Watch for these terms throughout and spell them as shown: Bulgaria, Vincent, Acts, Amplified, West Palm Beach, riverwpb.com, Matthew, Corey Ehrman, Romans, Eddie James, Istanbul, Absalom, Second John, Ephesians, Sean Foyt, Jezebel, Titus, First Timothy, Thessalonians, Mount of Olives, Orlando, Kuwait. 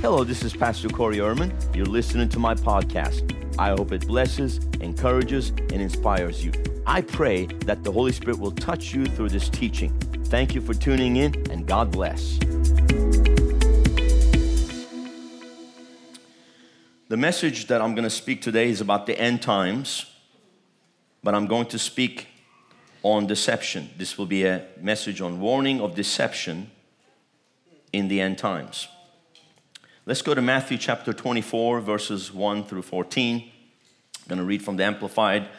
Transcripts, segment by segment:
Hello, this is Pastor Corey Ehrman. You're listening to my podcast. I hope it blesses, encourages, and inspires you. I pray that the Holy Spirit will touch you through this teaching. Thank you for tuning in, and God bless. The message that I'm going to speak today is about the end times, but I'm going to speak on deception. This will be a message on warning of deception in the end times. Let's go to Matthew chapter 24, verses 1 through 14. I'm going to read from the Amplified.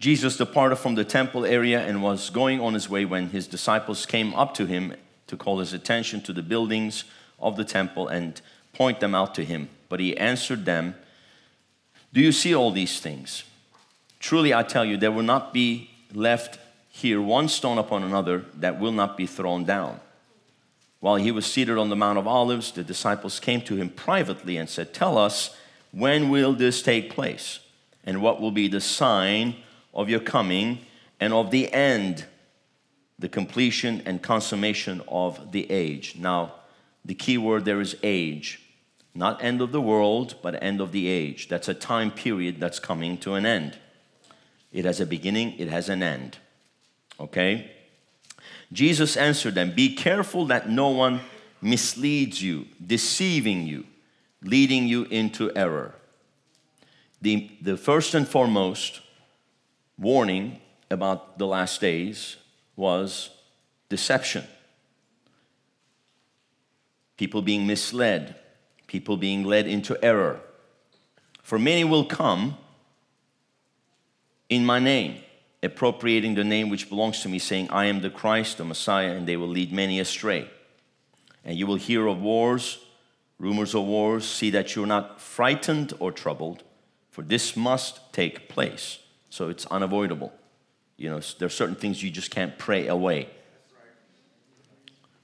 Jesus departed from the temple area and was going on his way when his disciples came up to him to call his attention to the buildings of the temple and point them out to him. But he answered them, "Do you see all these things? Truly I tell you, there will not be left here one stone upon another that will not be thrown down." While he was seated on the Mount of Olives, the disciples came to him privately and said, "Tell us, when will this take place? And what will be the sign of your coming and of the end, the completion and consummation of the age?" Now, the key word there is age. Not end of the world, but end of the age. That's a time period that's coming to an end. It has a beginning, it has an end. Okay? Jesus answered them, "Be careful that no one misleads you, deceiving you, leading you into error." The first and foremost warning about the last days was deception. People being misled, people being led into error. "For many will come in my name, appropriating the name which belongs to me, saying, 'I am the Christ, the Messiah,' and they will lead many astray. And you will hear of wars, rumors of wars. See that you're not frightened or troubled, for this must take place." So it's unavoidable. You know, there are certain things you just can't pray away.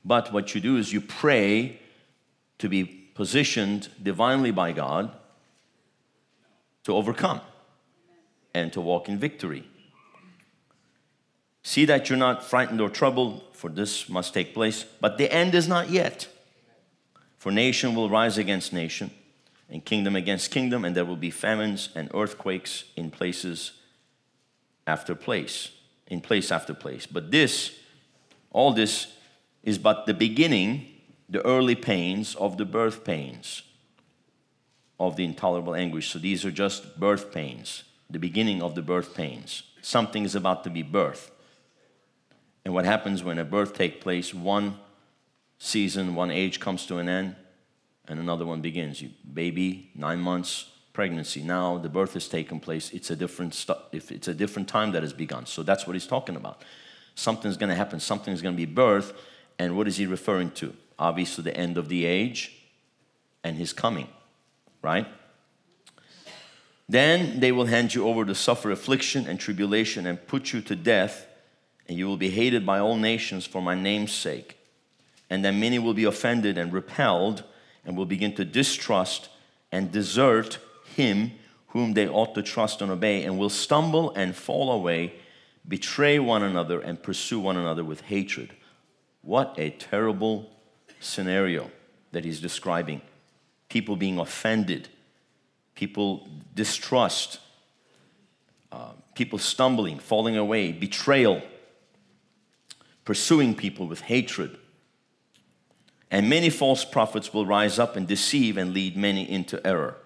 But what you do is you pray to be positioned divinely by God to overcome and to walk in victory. "See that you're not frightened or troubled, for this must take place, but the end is not yet. For nation will rise against nation, and kingdom against kingdom, and there will be famines and earthquakes in places after place, in place after place. But this, all this, is but the beginning, the early pains of the birth pains of the intolerable anguish." So these are just birth pains, the beginning of the birth pains. Something is about to be birthed. And what happens when a birth takes place? One season, one age comes to an end, and another one begins. You baby, 9 months, pregnancy. Now the birth has taken place. It's a different time that has begun. So that's what he's talking about. Something's going to happen. Something's going to be birthed. And what is he referring to? Obviously, the end of the age and his coming, right? "Then they will hand you over to suffer affliction and tribulation and put you to death, and you will be hated by all nations for my name's sake. And then many will be offended and repelled and will begin to distrust and desert him whom they ought to trust and obey, and will stumble and fall away, betray one another, and pursue one another with hatred." What a terrible scenario that he's describing. People being offended, people distrust, people stumbling, falling away, betrayal, pursuing people with hatred. "And many false prophets will rise up and deceive and lead many into error."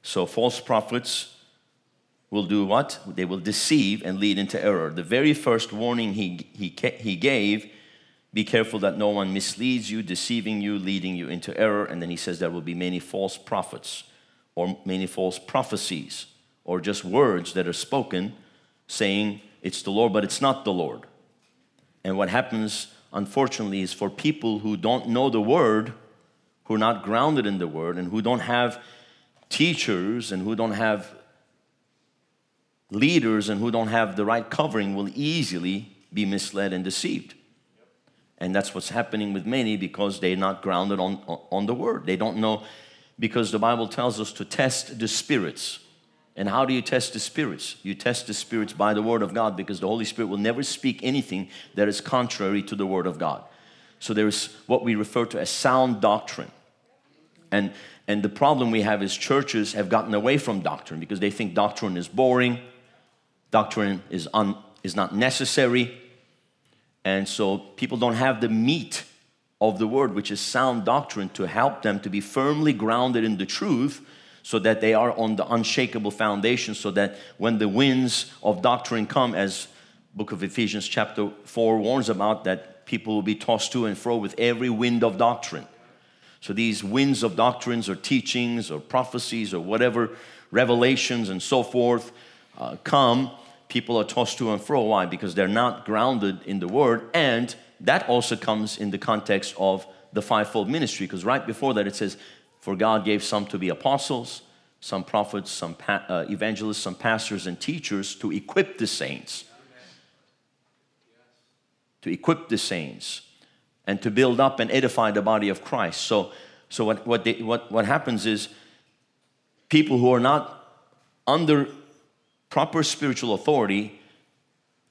So false prophets will do what? They will deceive and lead into error. The very first warning he gave, be careful that no one misleads you, deceiving you, leading you into error. And then he says there will be many false prophets or many false prophecies or just words that are spoken saying it's the Lord, but it's not the Lord. And what happens, unfortunately, is for people who don't know the Word, who are not grounded in the Word, and who don't have teachers, and who don't have leaders, and who don't have the right covering, will easily be misled and deceived. And that's what's happening with many because they're not grounded on the Word. They don't know, because the Bible tells us to test the spirits. And how do you test the spirits? You test the spirits by the Word of God, because the Holy Spirit will never speak anything that is contrary to the Word of God. So there is what we refer to as sound doctrine. And the problem we have is churches have gotten away from doctrine because they think doctrine is boring, doctrine is not necessary, and so people don't have the meat of the word, which is sound doctrine, to help them to be firmly grounded in the truth so that they are on the unshakable foundation, so that when the winds of doctrine come, as book of Ephesians chapter 4 warns about, that people will be tossed to and fro with every wind of doctrine. So these winds of doctrines or teachings or prophecies or whatever, revelations and so forth, come, people are tossed to and fro. Why? Because they're not grounded in the word. And that also comes in the context of the fivefold ministry, because right before that it says, for God gave some to be apostles, some prophets, some evangelists, some pastors and teachers to equip the saints. To equip the saints and to build up and edify the body of Christ. So what happens is people who are not under proper spiritual authority,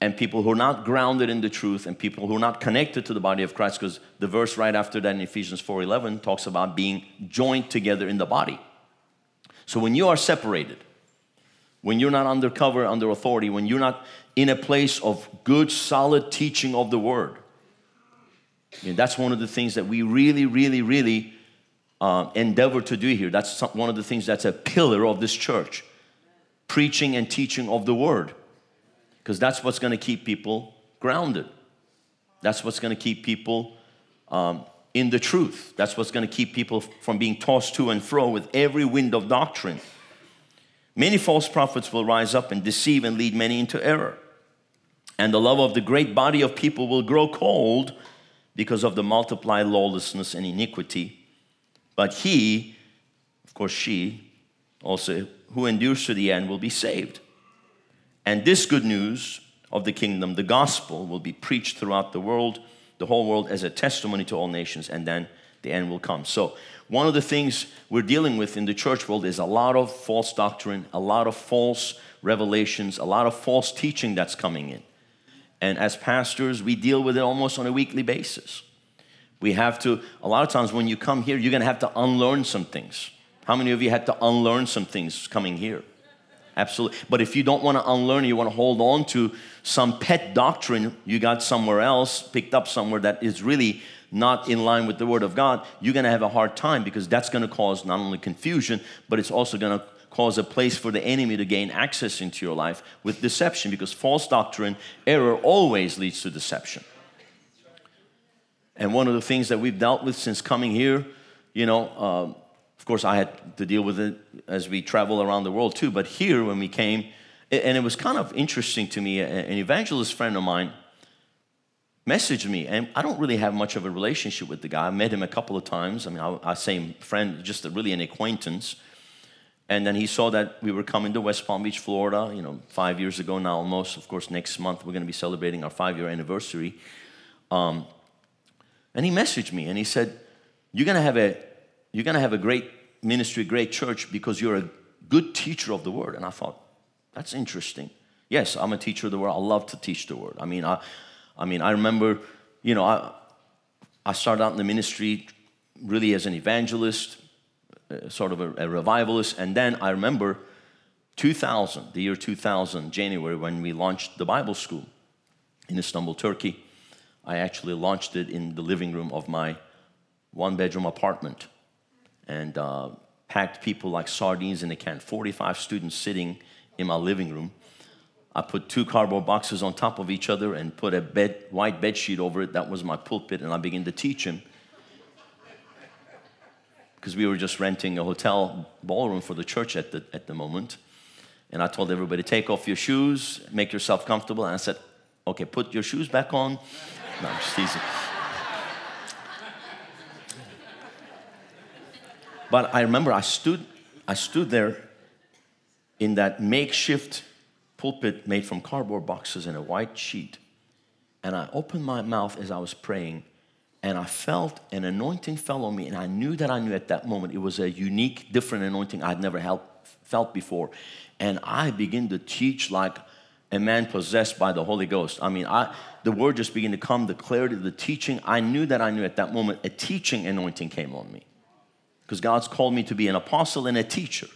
and people who are not grounded in the truth, and people who are not connected to the body of Christ, because the verse right after that in Ephesians 4:11 talks about being joined together in the body. So when you are separated, when you're not under cover, under authority, when you're not in a place of good, solid teaching of the word, and that's one of the things that we really endeavor to do here. That's one of the things that's a pillar of this church, preaching and teaching of the word, because that's what's going to keep people grounded. That's what's going to keep people in the truth. That's what's going to keep people from being tossed to and fro with every wind of doctrine. Many false prophets will rise up and deceive and lead many into error. And the love of the great body of people will grow cold because of the multiplied lawlessness and iniquity. But he, of course she, also who endures to the end will be saved. And this good news of the kingdom, the gospel, will be preached throughout the world, the whole world, as a testimony to all nations, and then the end will come. So one of the things we're dealing with in the church world is a lot of false doctrine, a lot of false revelations, a lot of false teaching that's coming in. And as pastors, we deal with it almost on a weekly basis. We have to, a lot of times when you come here, you're going to have to unlearn some things. How many of you had to unlearn some things coming here? Absolutely. But if you don't want to unlearn, you want to hold on to some pet doctrine you got somewhere else, picked up somewhere, that is really not in line with the Word of God, you're going to have a hard time, because that's going to cause not only confusion, but it's also going to cause a place for the enemy to gain access into your life with deception, because false doctrine, error, always leads to deception. And one of the things that we've dealt with since coming here, you know, of course I had to deal with it as we travel around the world too, but here when we came, and it was kind of interesting to me, an evangelist friend of mine messaged me, and I don't really have much of a relationship with the guy. I met him a couple of times. I mean, I say friend, just really an acquaintance. And then he saw that we were coming to West Palm Beach, Florida, you know, 5 years ago now almost. Of course, next month we're going to be celebrating our 5-year anniversary. And he messaged me and he said, "You're going to have a great ministry, great church, because you're a good teacher of the word." And I thought, that's interesting. Yes, I'm a teacher of the word. I love to teach the word. I remember, you know, I started out in the ministry really as an evangelist, sort of a revivalist. And then I remember 2000, the year 2000, January, when we launched the Bible school in Istanbul, Turkey. I actually launched it in the living room of my one-bedroom apartment, and packed people like sardines in a can, 45 students sitting in my living room. I put 2 cardboard boxes on top of each other and put a white bed sheet over it. That was my pulpit, and I began to teach him, because we were just renting a hotel ballroom for the church at the moment. And I told everybody, take off your shoes, make yourself comfortable. And I said, okay, put your shoes back on. No, I'm just teasing. But I remember I stood there in that makeshift pulpit made from cardboard boxes and a white sheet. And I opened my mouth as I was praying, and I felt an anointing fell on me, and I knew at that moment it was a unique, different anointing I'd never felt before. And I began to teach like a man possessed by the Holy Ghost. I mean, the word just began to come, the clarity of the teaching. I knew at that moment a teaching anointing came on me. because God's called me to be an apostle and a teacher.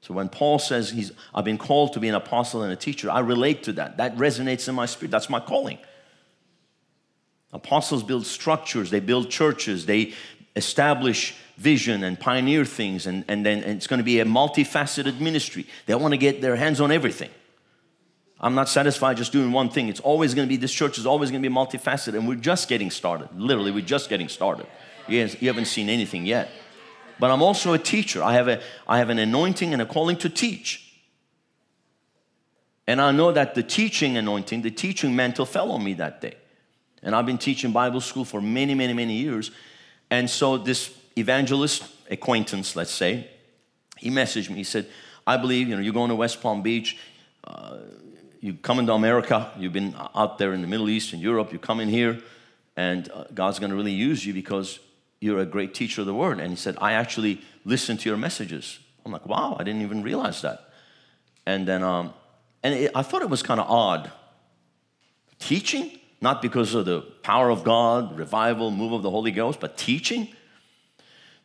So when Paul says I've been called to be an apostle and a teacher, I relate to that. That resonates in my spirit. That's my calling. Apostles build structures. They build churches. They establish vision and pioneer things. And it's going to be a multifaceted ministry. They want to get their hands on everything. I'm not satisfied just doing one thing. It's always going to be, this church is always going to be multifaceted. And we're just getting started. Literally, we're just getting started. You haven't seen anything yet. But I'm also a teacher. I have an anointing and a calling to teach. And I know that the teaching anointing, the teaching mantle fell on me that day. And I've been teaching Bible school for many, many, many years. And so this evangelist acquaintance, let's say, he messaged me. He said, I believe, you're going to West Palm Beach. You're coming to America. You've been out there in the Middle East and Europe. You're coming here. And God's going to really use you because you're a great teacher of the word. And he said, I actually listened to your messages. I'm like, wow, I didn't even realize that. And then I thought it was kind of odd. Teaching? Not because of the power of God, revival, move of the Holy Ghost, but teaching?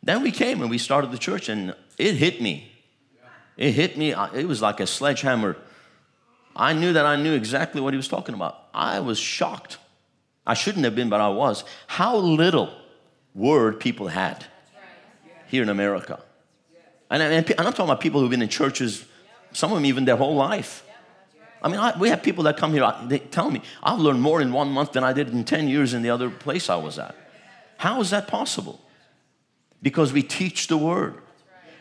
Then we came and we started the church, and it hit me. It hit me. It was like a sledgehammer. I knew that I knew exactly what he was talking about. I was shocked. I shouldn't have been, but I was. How little word people had here in America. And I'm talking about people who've been in churches, some of them even their whole life. I mean, we have people that come here, they tell me, I've learned more in 1 month than I did in 10 years in the other place I was at. How is that possible? Because we teach the word.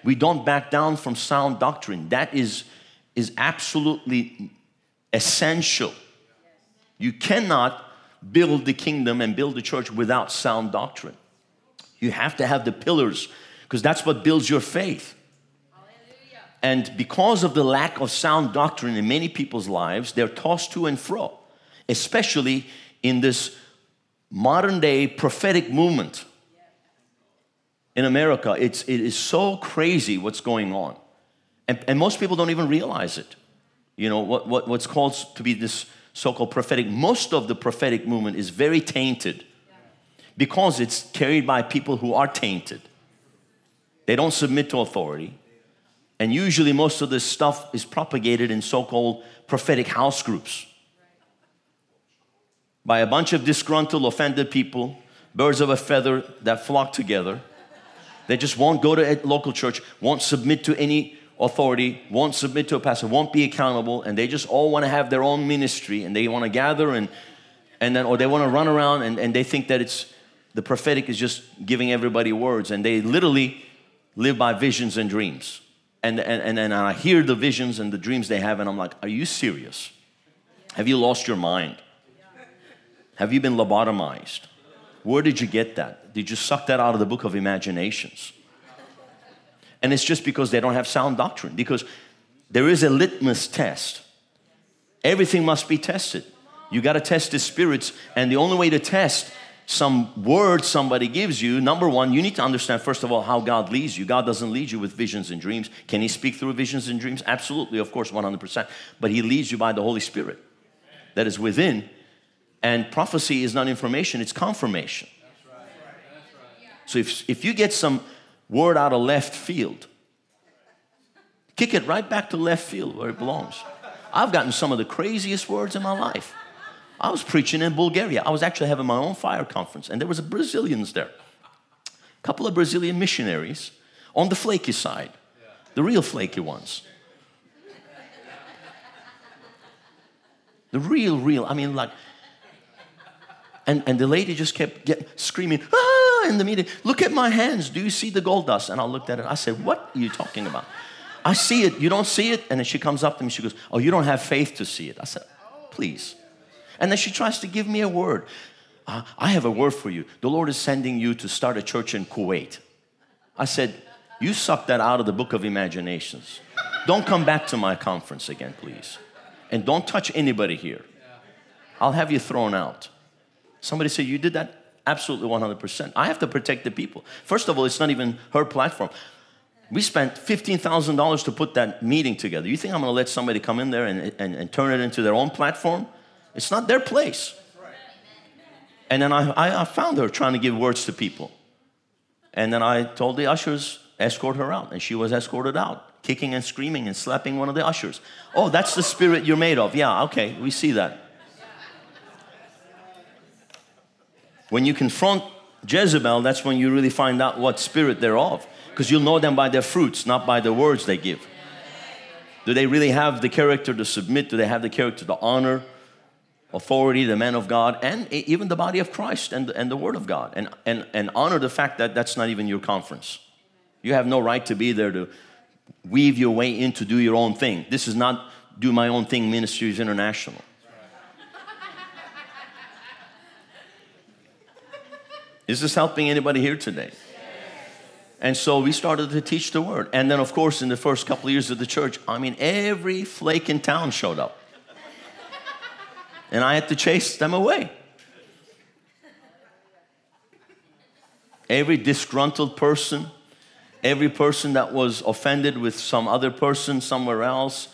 We don't back down from sound doctrine. That is absolutely essential. You cannot build the kingdom and build the church without sound doctrine. You have to have the pillars, because that's what builds your faith. Hallelujah. And because of the lack of sound doctrine in many people's lives, they're tossed to and fro, especially in this modern-day prophetic movement. In America, it is so crazy what's going on. And most people don't even realize it. What's called to be this so-called prophetic, most of the prophetic movement is very tainted because it's carried by people who are tainted. They don't submit to authority. And usually most of this stuff is propagated in so-called prophetic house groups by a bunch of disgruntled, offended people, birds of a feather that flock together. They just won't go to a local church, won't submit to any authority, won't submit to a pastor, won't be accountable, and they just all want to have their own ministry, and they want to gather and then or they want to run around and they think that it's the prophetic is just giving everybody words, and they literally live by visions and dreams. And I hear the visions and the dreams they have, and I'm like, are you serious? Have you lost your mind? Have you been lobotomized? Where did you get that? Did you suck that out of the book of imaginations? And it's just because they don't have sound doctrine. Because there is a litmus test. Everything must be tested. You got to test the spirits. And the only way to test some word somebody gives you, number one, you need to understand, first of all, how God leads you. God doesn't lead you with visions and dreams. Can he speak through visions and dreams? Absolutely, of course, 100%. But he leads you by the Holy Spirit that is within. And prophecy is not information, it's confirmation. That's right. So if you get some word out of left field, kick it right back to left field where it belongs. I've gotten some of the craziest words in my life. I was preaching in Bulgaria. I was actually having my own fire conference, and there was a Brazilians there. A couple of Brazilian missionaries on the flaky side, the real flaky ones. The real, I mean, like, and the lady just kept screaming, ah! In the meeting, look at my hands. Do you see the gold dust? And I looked at it. I said, what are you talking about? I see it. You don't see it? And then she comes up to me. She goes, oh, you don't have faith to see it. I said, please. And then she tries to give me a word. I have a word for you. The Lord is sending you to start a church in Kuwait. I said, you sucked that out of the book of imaginations. Don't come back to my conference again, please. And don't touch anybody here. I'll have you thrown out. Somebody said, you did that? Absolutely 100%. I have to protect the people. First of all, it's not even her platform. We spent $15,000 to put that meeting together. You think I'm going to let somebody come in there and turn it into their own platform? It's not their place. And then I found her trying to give words to people. And then I told the ushers, escort her out. And she was escorted out, kicking and screaming and slapping one of the ushers. Oh, that's the spirit you're made of. Yeah, okay, we see that. When you confront Jezebel, that's when you really find out what spirit they're of. Because you'll know them by their fruits, not by the words they give. Do they really have the character to submit? Do they have the character to honor authority, the man of God, and even the body of Christ and the Word of God? And honor the fact that that's not even your conference. You have no right to be there to weave your way in to do your own thing. This is not Do My Own Thing Ministries International. Is this helping anybody here today? And so we started to teach the Word. And then, of course, in the first couple of years of the church, I mean, every flake in town showed up. And I had to chase them away. Every disgruntled person, every person that was offended with some other person somewhere else,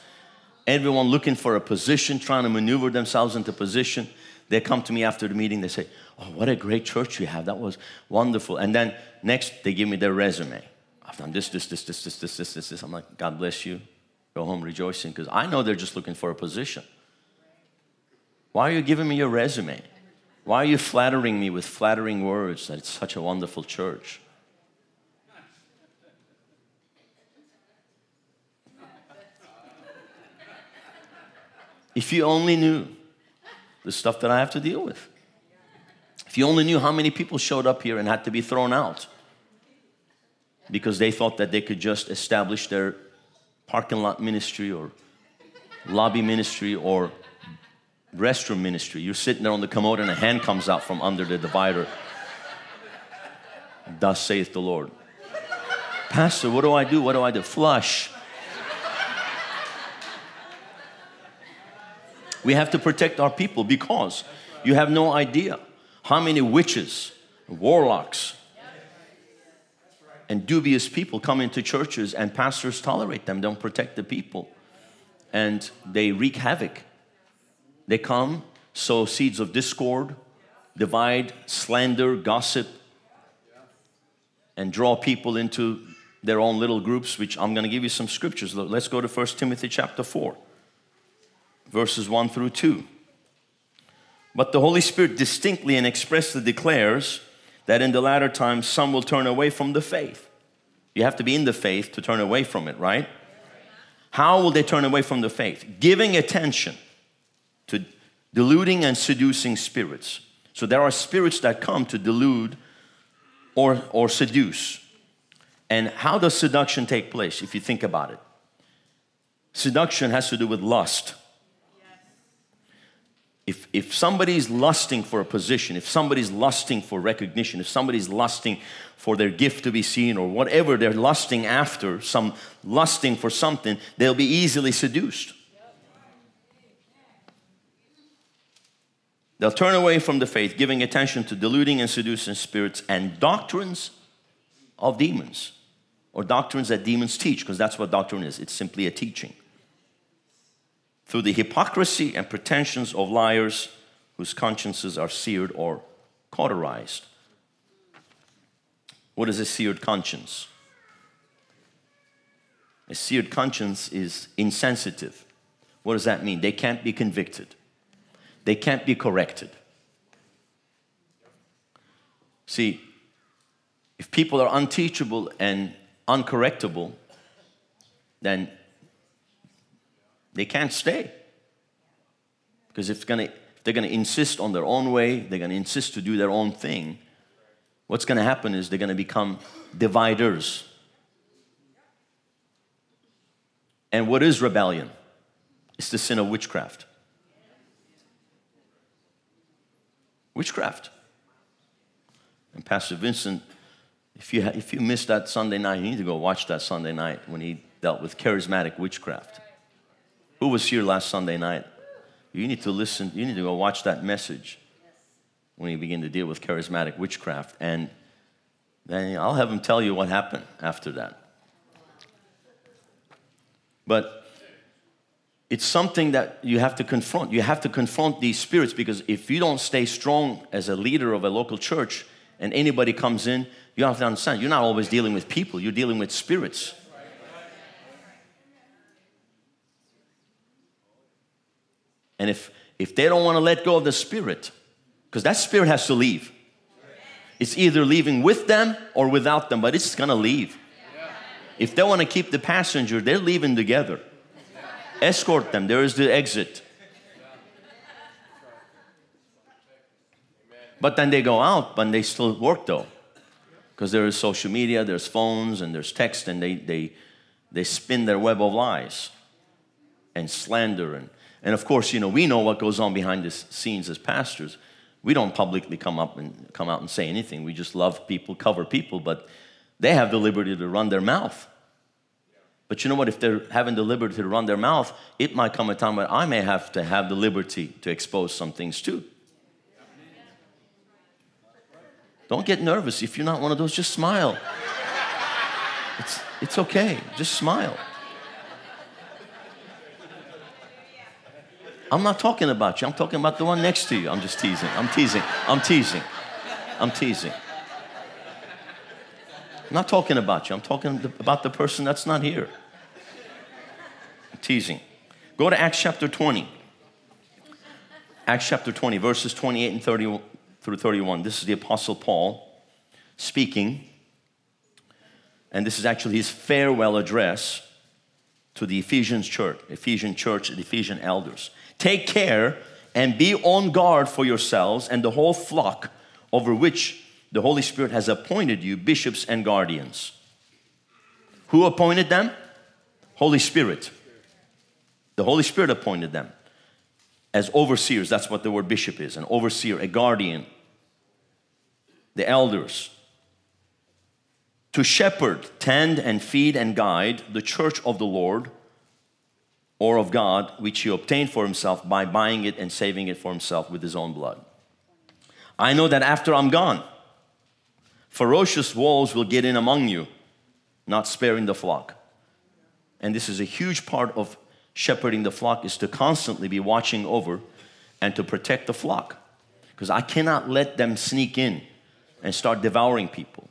everyone looking for a position, trying to maneuver themselves into position, they come to me after the meeting, they say, "Oh, what a great church you have. That was wonderful." And then next, they give me their resume. "I've done this. I'm like, "God bless you. Go home rejoicing," because I know they're just looking for a position. Why are you giving me your resume? Why are you flattering me with flattering words that it's such a wonderful church? If you only knew the stuff that I have to deal with. If you only knew how many people showed up here and had to be thrown out because they thought that they could just establish their parking lot ministry or lobby ministry or restroom ministry. You're sitting there on the commode and a hand comes out from under the divider. "Thus saith the Lord." "Pastor, what do I do? What do I do?" Flush. We have to protect our people because you have no idea how many witches, warlocks, and dubious people come into churches and pastors tolerate them, don't protect the people, and they wreak havoc. They come, sow seeds of discord, divide, slander, gossip, and draw people into their own little groups, which I'm going to give you some scriptures. Let's go to First Timothy chapter 4. Verses 1 through 2. "But the Holy Spirit distinctly and expressly declares that in the latter times some will turn away from the faith." You have to be in the faith to turn away from it, right? How will they turn away from the faith? "Giving attention to deluding and seducing spirits." So there are spirits that come to delude or seduce. And how does seduction take place if you think about it? Seduction has to do with lust. If somebody's lusting for a position, if somebody's lusting for recognition, if somebody's lusting for their gift to be seen or whatever they're lusting after, some lusting for something, they'll be easily seduced. They'll turn away from the faith, giving attention to deluding and seducing spirits and doctrines of demons, or doctrines that demons teach, because that's what doctrine is. It's simply a teaching. "Through the hypocrisy and pretensions of liars whose consciences are seared or cauterized." What is a seared conscience? A seared conscience is insensitive. What does that mean? They can't be convicted. They can't be corrected. See, if people are unteachable and uncorrectable, then they can't stay, because if they're going to insist on their own way, they're going to insist to do their own thing, what's going to happen is they're going to become dividers. And what is rebellion? It's the sin of witchcraft. Witchcraft. And Pastor Vincent, if you missed that Sunday night, you need to go watch that Sunday night when he dealt with charismatic witchcraft. Who was here last Sunday night? You need to listen. You need to go watch that message when you begin to deal with charismatic witchcraft. And then I'll have him tell you what happened after that. But it's something that you have to confront. You have to confront these spirits, because if you don't stay strong as a leader of a local church and anybody comes in, you have to understand, you're not always dealing with people, you're dealing with spirits. And if they don't want to let go of the spirit, because that spirit has to leave. It's either leaving with them or without them, but it's going to leave. If they want to keep the passenger, they're leaving together. Escort them. There is the exit. But then they go out, but they still work though, because there is social media, there's phones, and there's text, and they spin their web of lies and slander, and of course, you know, we know what goes on behind the scenes as pastors. We don't publicly come out and say anything. We just love people, cover people, but they have the liberty to run their mouth. But you know what? If they're having the liberty to run their mouth, it might come a time where I may have to have the liberty to expose some things too. Don't get nervous. If you're not one of those, just smile. It's okay. Just smile. I'm not talking about you. I'm talking about the one next to you. I'm just teasing. I'm teasing. I'm not talking about you. I'm talking about the person that's not here. I'm teasing. Go to Acts chapter 20. Acts chapter 20, verses 28 and 30 through 31. This is the Apostle Paul speaking. And this is actually his farewell address to the Ephesian church, the Ephesian elders. Take care and be on guard for yourselves and the whole flock over which the Holy Spirit has appointed you bishops and guardians. Who appointed them? Holy Spirit. The Holy Spirit appointed them as overseers. That's what the word bishop is, an overseer, a guardian. The elders. To shepherd, tend, and feed, and guide the church of the Lord or of God, which he obtained for himself by buying it and saving it for himself with his own blood. I know that after I'm gone, ferocious wolves will get in among you, not sparing the flock. And this is a huge part of shepherding the flock, is to constantly be watching over and to protect the flock. Because I cannot let them sneak in and start devouring people.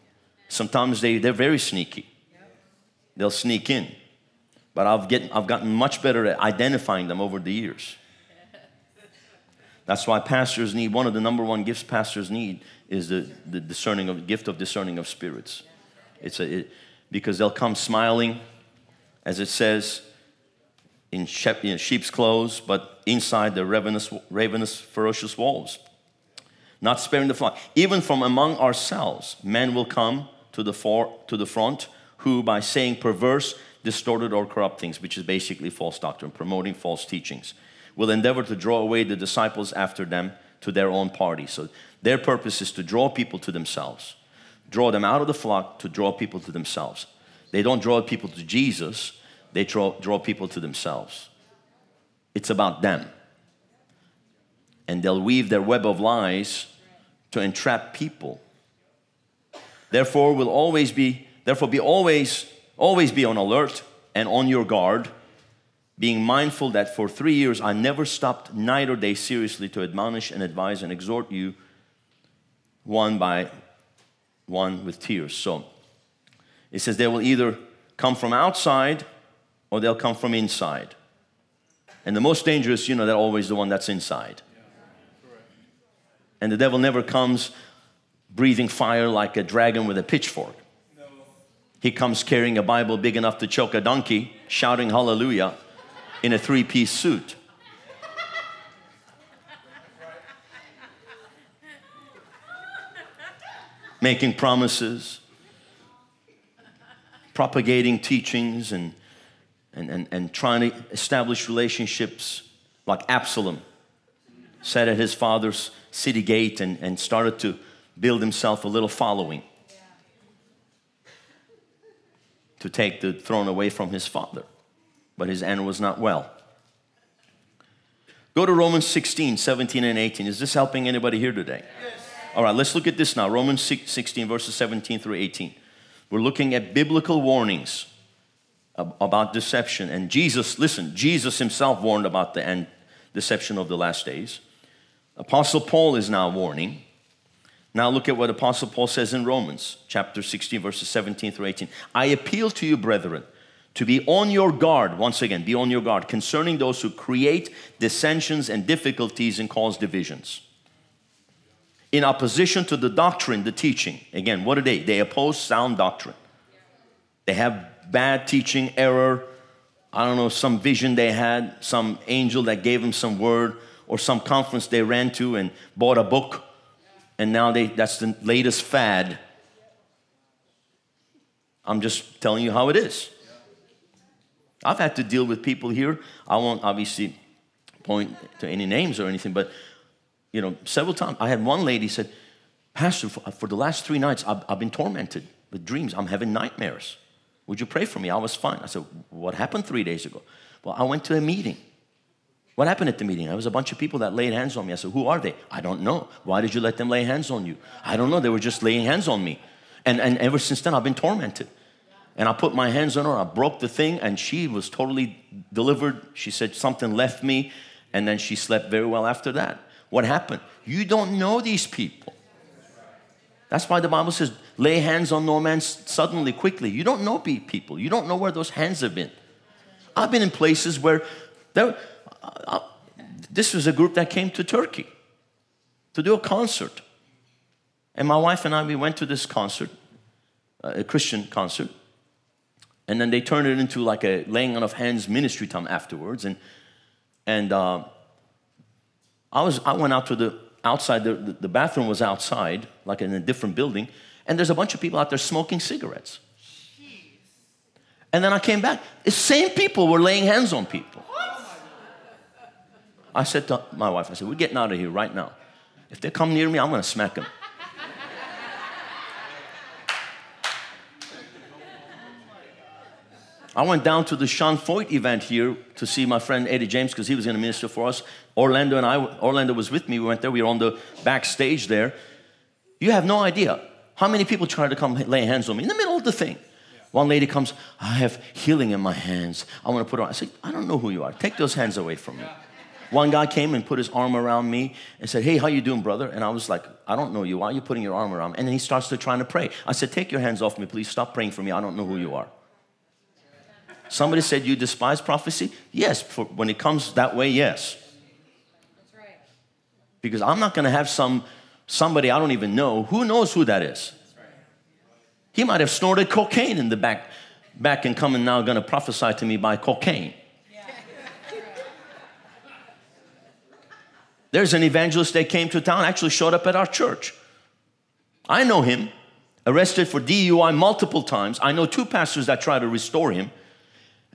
Sometimes they're very sneaky. They'll sneak in. But I've gotten much better at identifying them over the years. That's why pastors need, one of the number one gifts pastors need is the gift of discerning of spirits. Because they'll come smiling, as it says, in sheep's clothes, but inside they're ravenous, ferocious wolves. Not sparing the flock. Even from among ourselves, men will come to the front, who by saying perverse, distorted, or corrupt things, which is basically false doctrine, promoting false teachings, will endeavor to draw away the disciples after them to their own party. So their purpose is to draw people to themselves, draw them out of the flock to draw people to themselves. They don't draw people to Jesus, they draw people to themselves. It's about them. And they'll weave their web of lies to entrap people. Therefore, always be on alert and on your guard, being mindful that for 3 years I never stopped night or day seriously to admonish and advise and exhort you one by one with tears. So it says they will either come from outside or they'll come from inside. And the most dangerous, you know, they're always the one that's inside. And the devil never comes breathing fire like a dragon with a pitchfork. He comes carrying a Bible big enough to choke a donkey, shouting hallelujah, in a three-piece suit. Making promises, propagating teachings, and trying to establish relationships like Absalom sat at his father's city gate and started to build himself a little following to take the throne away from his father. But his end was not well. Go to Romans 16, 17, and 18. Is this helping anybody here today? Yes. All right, let's look at this now. Romans 16, verses 17 through 18. We're looking at biblical warnings about deception. And Jesus, listen, Jesus himself warned about the deception of the last days. Apostle Paul is now warning. Now look at what Apostle Paul says in Romans chapter 16, verses 17 through 18. I appeal to you, brethren, to be on your guard, once again, be on your guard, concerning those who create dissensions and difficulties and cause divisions, in opposition to the doctrine, the teaching. Again, what are they? They oppose sound doctrine. They have bad teaching, error, I don't know, some vision they had, some angel that gave them some word, or some conference they ran to and bought a book, and now that's the latest fad. I'm just telling you how it is. I've had to deal with people here. I won't obviously point to any names or anything, but you know, several times I had one lady said, Pastor, for the last 3 nights, I've been tormented with dreams. I'm having nightmares. Would you pray for me? I was fine. I said, what happened 3 days ago? Well, I went to a meeting. What happened at the meeting? There was a bunch of people that laid hands on me. I said, who are they? I don't know. Why did you let them lay hands on you? I don't know. They were just laying hands on me. And ever since then, I've been tormented. And I put my hands on her, I broke the thing, and she was totally delivered. She said something left me, and then she slept very well after that. What happened? You don't know these people. That's why the Bible says, lay hands on no man suddenly, quickly. You don't know people. You don't know where those hands have been. I've been in places where, this was a group that came to Turkey to do a concert. And my wife and I, we went to this concert, a Christian concert. And then they turned it into like a laying on of hands ministry time afterwards. And I went out to the outside. The bathroom was outside, like in a different building. And there's a bunch of people out there smoking cigarettes. Jeez. And then I came back. The same people were laying hands on people. What? I said to my wife, I said, we're getting out of here right now. If they come near me, I'm going to smack them. I went down to the Sean Foyt event here to see my friend Eddie James because he was going to minister for us. Orlando was with me. We went there. We were on the backstage there. You have no idea how many people tried to come lay hands on me in the middle of the thing. Yeah. One lady comes, I have healing in my hands. I want to put it on. I said, I don't know who you are. Take those hands away from me. Yeah. One guy came and put his arm around me and said, hey, how you doing, brother? And I was like, I don't know you. Why are you putting your arm around me? And then he starts trying to pray. I said, take your hands off me, please. Stop praying for me. I don't know who you are. Somebody said, you despise prophecy? Yes. For when it comes that way, yes. That's right. Because I'm not going to have somebody I don't even know. Who knows who that is? That's right. He might have snorted cocaine in the back and come and now going to prophesy to me by cocaine. Yeah. There's an evangelist that came to town, actually showed up at our church. I know him. Arrested for DUI multiple times. I know 2 pastors that try to restore him.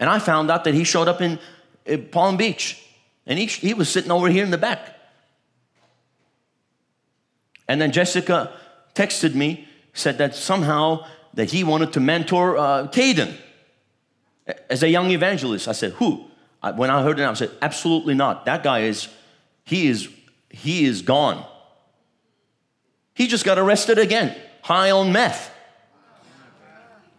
And I found out that he showed up in Palm Beach. And he was sitting over here in the back. And then Jessica texted me, said that somehow that he wanted to mentor Caden as a young evangelist. I said, who? When I heard it, I said, absolutely not. That guy he is gone. He just got arrested again, high on meth.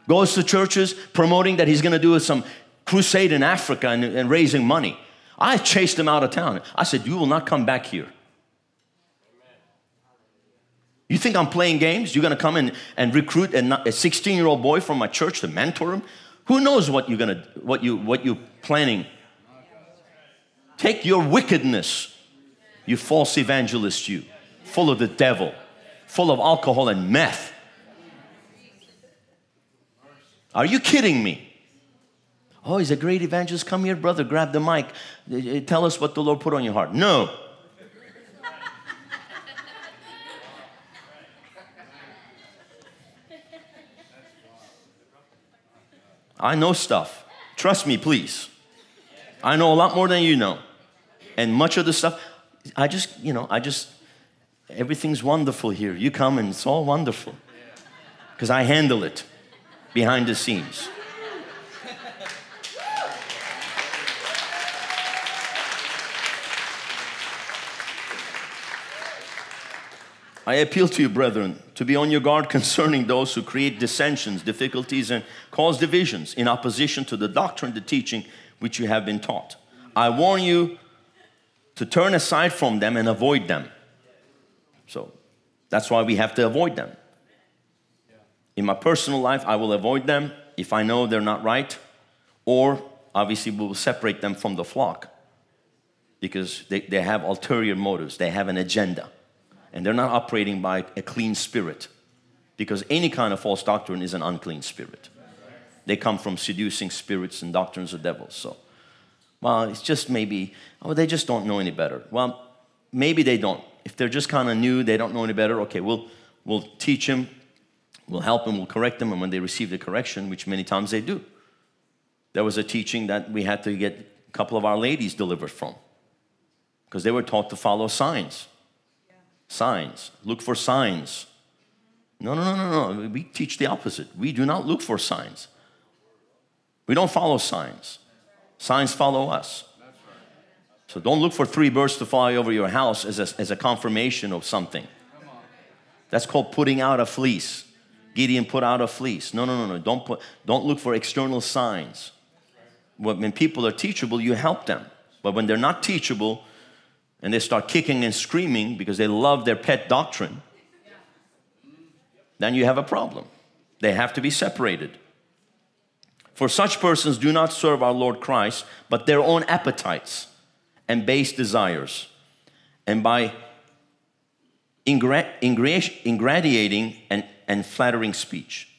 Goes to churches promoting that he's going to do some crusade in Africa and raising money. I chased him out of town. I said, you will not come back here. Amen. You think I'm playing games? You're going to come in and recruit a 16-year-old boy from my church to mentor him? Who knows what you're going to what you're planning? Take your wickedness, you false evangelist, you full of the devil, full of alcohol and meth. Are you kidding me? Oh, he's a great evangelist. Come here, brother. Grab the mic. Tell us what the Lord put on your heart. No. I know stuff. Trust me, please. I know a lot more than you know. And much of the stuff, I just, everything's wonderful here. You come and it's all wonderful. Because I handle it. Behind the scenes. I appeal to you, brethren, to be on your guard concerning those who create dissensions, difficulties, and cause divisions in opposition to the doctrine, the teaching which you have been taught. I warn you to turn aside from them and avoid them. So that's why we have to avoid them. In my personal life, I will avoid them if I know they're not right, or obviously we will separate them from the flock because they have ulterior motives. They have an agenda, and they're not operating by a clean spirit, because any kind of false doctrine is an unclean spirit. They come from seducing spirits and doctrines of devils. So, well, it's just maybe, oh, they just don't know any better. Well, maybe they don't. If they're just kind of new, they don't know any better, okay, we'll teach them, we'll help them, we'll correct them, and when they receive the correction, which many times they do. There was a teaching that we had to get a couple of our ladies delivered from, because they were taught to follow signs. Signs. Look for signs. No, no, no, no, no. We teach the opposite. We do not look for signs. We don't follow signs. Signs follow us. So don't look for three birds to fly over your house as a confirmation of something. That's called putting out a fleece. Gideon put out a fleece. No, no, no, no. Don't look for external signs. When people are teachable, you help them. But when they're not teachable, and they start kicking and screaming because they love their pet doctrine, then you have a problem. They have to be separated. For such persons do not serve our Lord Christ, but their own appetites and base desires. And by ingratiating and flattering speech,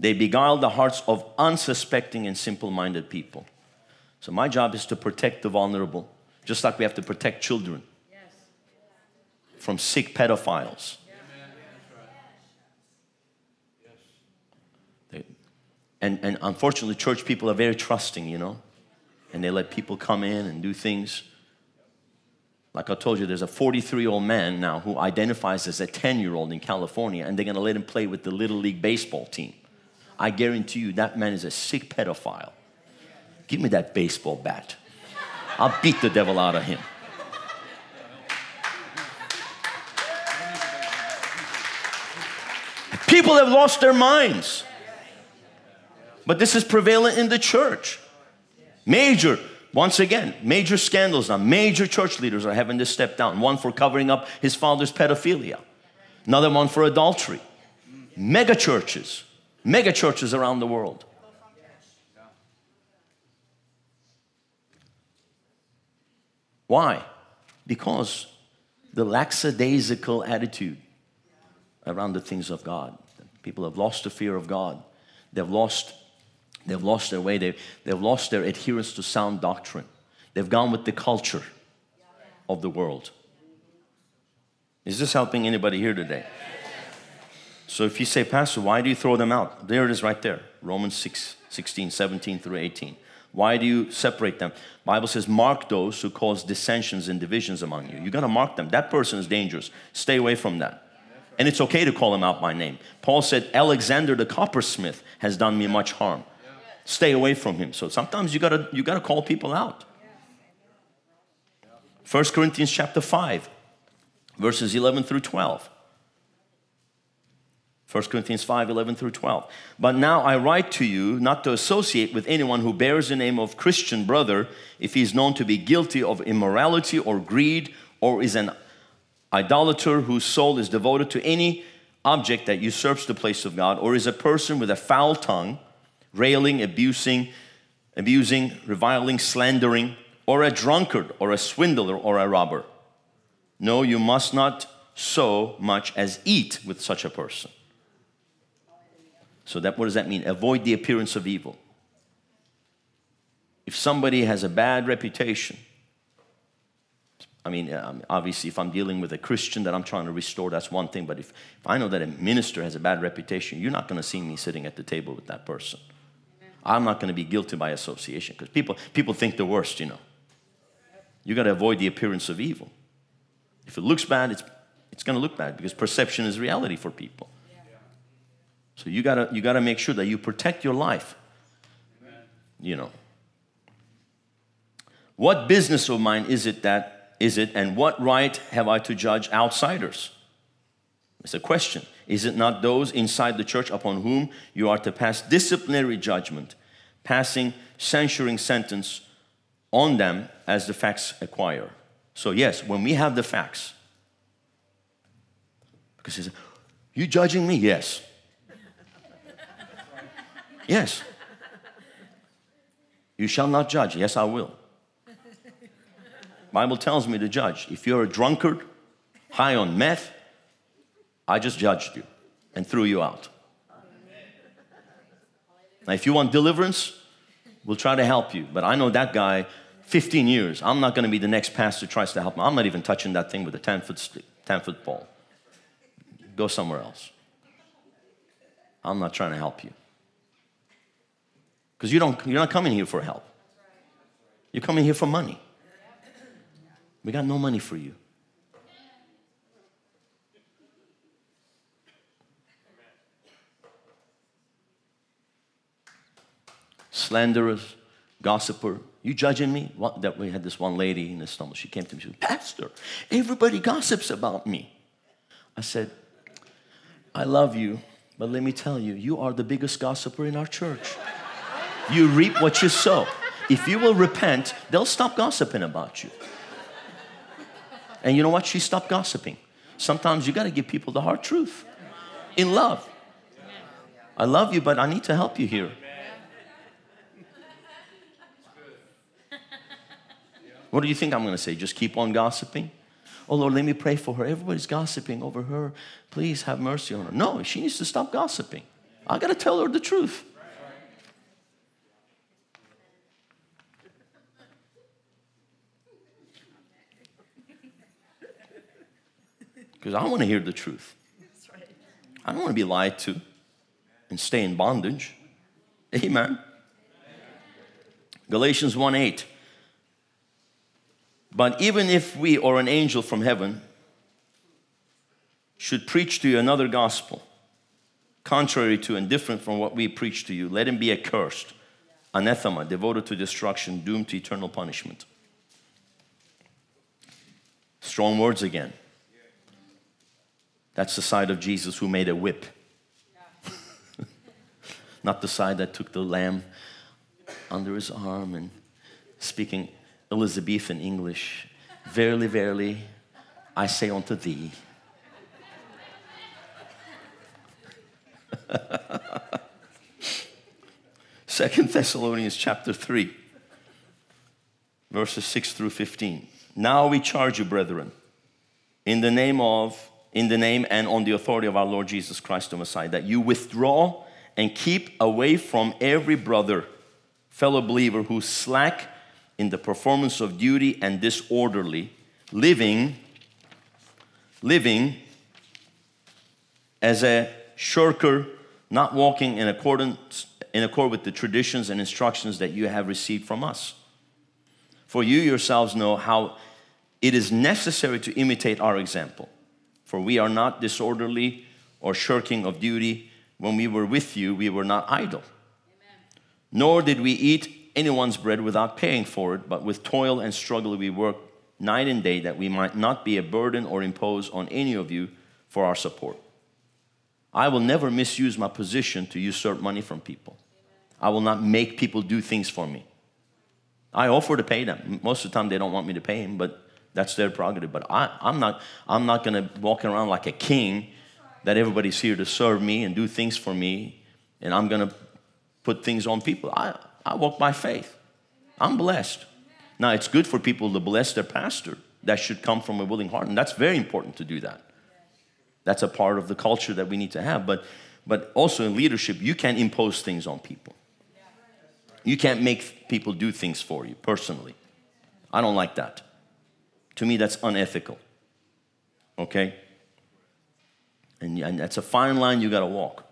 they beguile the hearts of unsuspecting and simple-minded people. So my job is to protect the vulnerable, just like we have to protect children from sick pedophiles. And unfortunately, church people are very trusting, you know, and they let people come in and do things. Like I told you, there's a 43-year-old man now who identifies as a 10-year-old in California, and they're going to let him play with the Little League baseball team. I guarantee you that man is a sick pedophile. Give me that baseball bat. I'll beat the devil out of him. People have lost their minds. But this is prevalent in the church. Major, once again, major scandals now. Major church leaders are having to step down. One for covering up his father's pedophilia. Another one for adultery. Mega churches around the world. Why? Because the lackadaisical attitude around the things of God. People have lost the fear of God. They've lost their way. They've lost their adherence to sound doctrine. They've gone with the culture of the world. Is this helping anybody here today? So if you say, Pastor, why do you throw them out? There it is right there. Romans 6:16, 17 through 18. Why do you separate them? The Bible says, mark those who cause dissensions and divisions among you. You got to mark them. That person is dangerous. Stay away from that. And it's okay to call him out by name. Paul said, Alexander the coppersmith has done me much harm. Stay away from him. So sometimes you got to call people out. 1 Corinthians chapter 5, verses 11 through 12. 1 Corinthians 5, 11 through 12. But now I write to you not to associate with anyone who bears the name of Christian brother if he is known to be guilty of immorality or greed or is an idolater whose soul is devoted to any object that usurps the place of God, or is a person with a foul tongue, railing, abusing, reviling, slandering, or a drunkard or a swindler or a robber. No, you must not so much as eat with such a person. So what does that mean? Avoid the appearance of evil. If somebody has a bad reputation, I mean, obviously, if I'm dealing with a Christian that I'm trying to restore, that's one thing. But if I know that a minister has a bad reputation, you're not going to see me sitting at the table with that person. I'm not going to be guilty by association, because people think the worst, you know. You got to avoid the appearance of evil. If it looks bad, it's going to look bad, because perception is reality for people. So you gotta make sure that you protect your life. Amen. You know. What business of mine is it, and what right have I to judge outsiders? It's a question. Is it not those inside the church upon whom you are to pass disciplinary judgment, passing censuring sentence on them as the facts acquire? So yes, when we have the facts, because he said, you judging me? Yes. Yes. You shall not judge. Yes, I will. Bible tells me to judge. If you're a drunkard, high on meth, I just judged you and threw you out. Now, if you want deliverance, we'll try to help you. But I know that guy, 15 years. I'm not going to be the next pastor who tries to help him. I'm not even touching that thing with a 10-foot stick, 10-foot pole. Go somewhere else. I'm not trying to help you. Because you're not coming here for help. You're coming here for money. We got no money for you. Slanderers, gossiper. You judging me? That we had this one lady in Istanbul. She came to me. She said, Pastor, everybody gossips about me. I said, I love you, but let me tell you, you are the biggest gossiper in our church. You reap what you sow. If you will repent, they'll stop gossiping about you. And you know what? She stopped gossiping. Sometimes you got to give people the hard truth. In love. I love you, but I need to help you here. What do you think I'm going to say? Just keep on gossiping? Oh, Lord, let me pray for her. Everybody's gossiping over her. Please have mercy on her. No, she needs to stop gossiping. I got to tell her the truth. Because I want to hear the truth. I don't want to be lied to and stay in bondage. Amen. Galatians 1:8. But even if we or an angel from heaven should preach to you another gospel, contrary to and different from what we preach to you, let him be accursed, anathema, devoted to destruction, doomed to eternal punishment. Strong words again. That's the side of Jesus who made a whip. Not the side that took the lamb under his arm and speaking Elizabethan English, verily, verily, I say unto thee. Second Thessalonians chapter 3, verses 6 through 15. Now we charge you, brethren, in the name and on the authority of our Lord Jesus Christ the Messiah, that you withdraw and keep away from every brother, fellow believer, who slack in the performance of duty and disorderly, living as a shirker, not walking in accord with the traditions and instructions that you have received from us. For you yourselves know how it is necessary to imitate our example. For we are not disorderly or shirking of duty. When we were with you, we were not idle. Amen. Nor did we eat anyone's bread without paying for it, but with toil and struggle we work night and day that we might not be a burden or impose on any of you for our support. I will never misuse my position to usurp money from people. I will not make people do things for me. I offer to pay them. Most of the time they don't want me to pay them, but that's their prerogative. But I'm not going to walk around like a king that everybody's here to serve me and do things for me, and I'm going to put things on people. I walk by faith. I'm blessed. Now, it's good for people to bless their pastor. That should come from a willing heart, and that's very important to do that. That's a part of the culture that we need to have. But also in leadership, you can't impose things on people. You can't make people do things for you personally. I don't like that. To me, that's unethical. Okay? And that's a fine line you got to walk.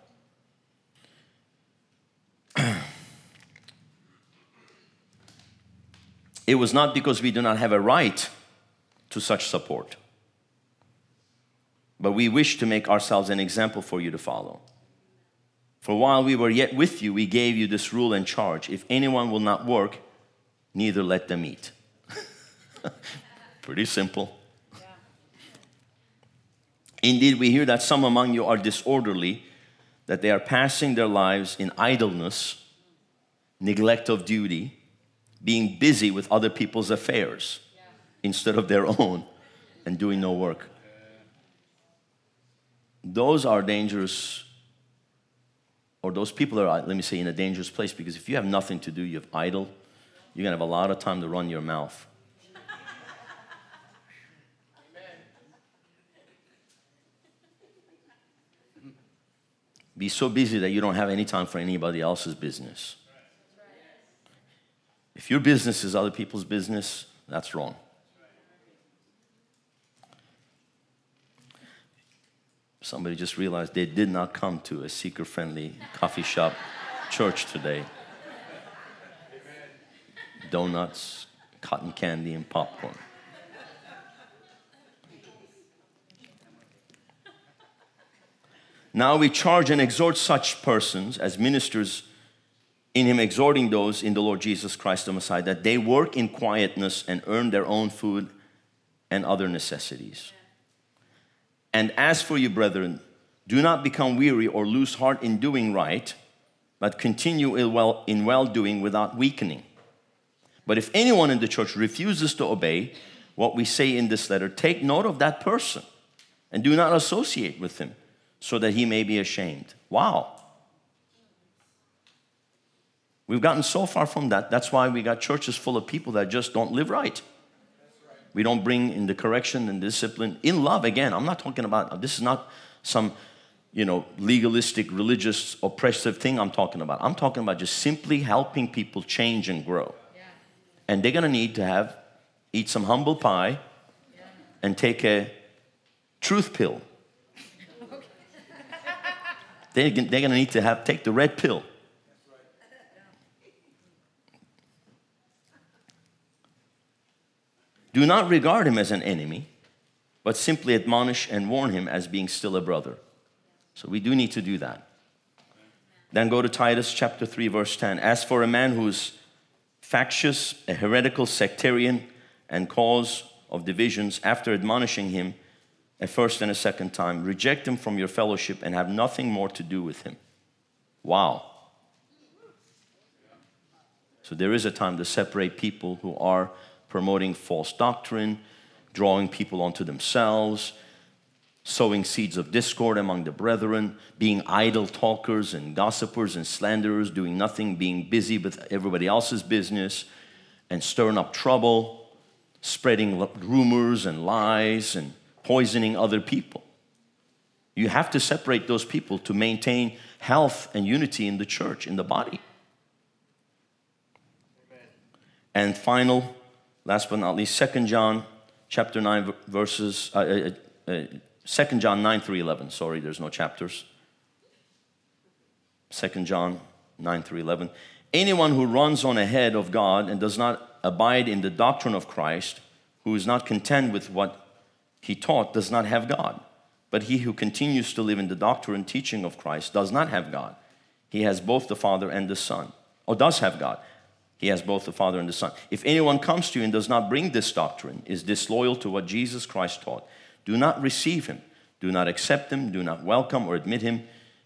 It was not because we do not have a right to such support, but we wish to make ourselves an example for you to follow. For while we were yet with you, we gave you this rule and charge: if anyone will not work, neither let them eat. Pretty simple. Indeed, we hear that some among you are disorderly, that they are passing their lives in idleness, neglect of duty, being busy with other people's affairs instead of their own, and doing no work. Those are dangerous, or those people are, let me say, in a dangerous place, because if you have nothing to do, you have idle, you're going to have a lot of time to run your mouth. Be so busy that you don't have any time for anybody else's business. If your business is other people's business, that's wrong. Somebody just realized they did not come to a seeker-friendly coffee shop church today. Donuts, cotton candy, and popcorn. Now we charge and exhort such persons as ministers in him, exhorting those in the Lord Jesus Christ the Messiah, that they work in quietness and earn their own food and other necessities. And as for you, brethren, do not become weary or lose heart in doing right, but continue in well-doing without weakening. But if anyone in the church refuses to obey what we say in this letter, take note of that person and do not associate with him, so that he may be ashamed. Wow. We've gotten so far from that. That's why we got churches full of people that just don't live right. We don't bring in the correction and discipline. In love, again, I'm not talking about, this is not some, legalistic, religious, oppressive thing I'm talking about. I'm talking about just simply helping people change and grow. Yeah. And they're going to need to eat some humble pie and take a truth pill. They're going to need to take the red pill. Do not regard him as an enemy, but simply admonish and warn him as being still a brother. So we do need to do that. Then go to Titus chapter 3, verse 10. As for a man who is factious, a heretical sectarian, and cause of divisions, after admonishing him a first and a second time, reject him from your fellowship and have nothing more to do with him. Wow. So there is a time to separate people who are promoting false doctrine, drawing people onto themselves, sowing seeds of discord among the brethren, being idle talkers and gossipers and slanderers, doing nothing, being busy with everybody else's business, and stirring up trouble, spreading rumors and lies and poisoning other people. You have to separate those people to maintain health and unity in the church, in the body. Amen. And final, last but not least, Second John 9 through 11. Sorry, there's no chapters. 2 John 9 through 11. Anyone who runs on ahead of God and does not abide in the doctrine of Christ, who is not content with what he taught, does not have God. But he who continues to live in the doctrine and teaching of Christ does not have God. He has both the Father and the Son. Or does have God. He has both the Father and the Son. If anyone comes to you and does not bring this doctrine, is disloyal to what Jesus Christ taught, do not receive him. Do not accept him. Do not welcome or admit him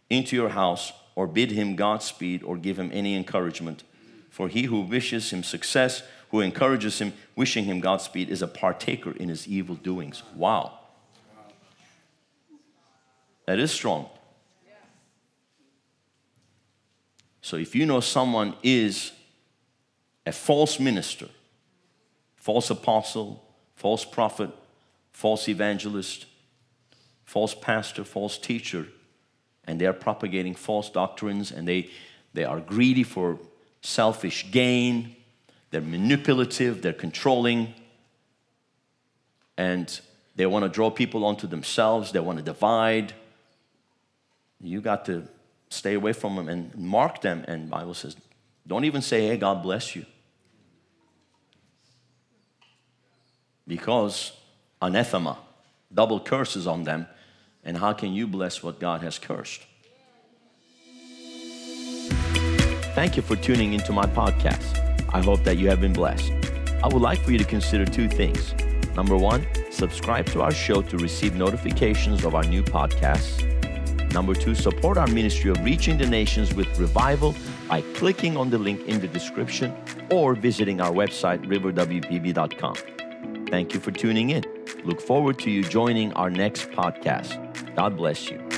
into your house, or bid him Godspeed, or give him any encouragement. For he who wishes him success, who encourages him, wishing him Godspeed, is a partaker in his evil doings. Wow. That is strong. So if you know someone is a false minister, false apostle, false prophet, false evangelist, false pastor, false teacher, and they are propagating false doctrines, and they are greedy for selfish gain, they're manipulative, they're controlling, and they want to draw people onto themselves, they want to divide. You got to stay away from them and mark them. And the Bible says, don't even say, hey, God bless you. Because anathema, double curses on them, and how can you bless what God has cursed? Thank you for tuning into my podcast. I hope that you have been blessed. I would like for you to consider two things. Number one, Subscribe to our show to receive notifications of our new podcasts. Number 2, support our ministry of reaching the nations with revival by clicking on the link in the description or visiting our website, riverwpb.com. Thank you for tuning in. Look forward to you joining our next podcast. God bless you.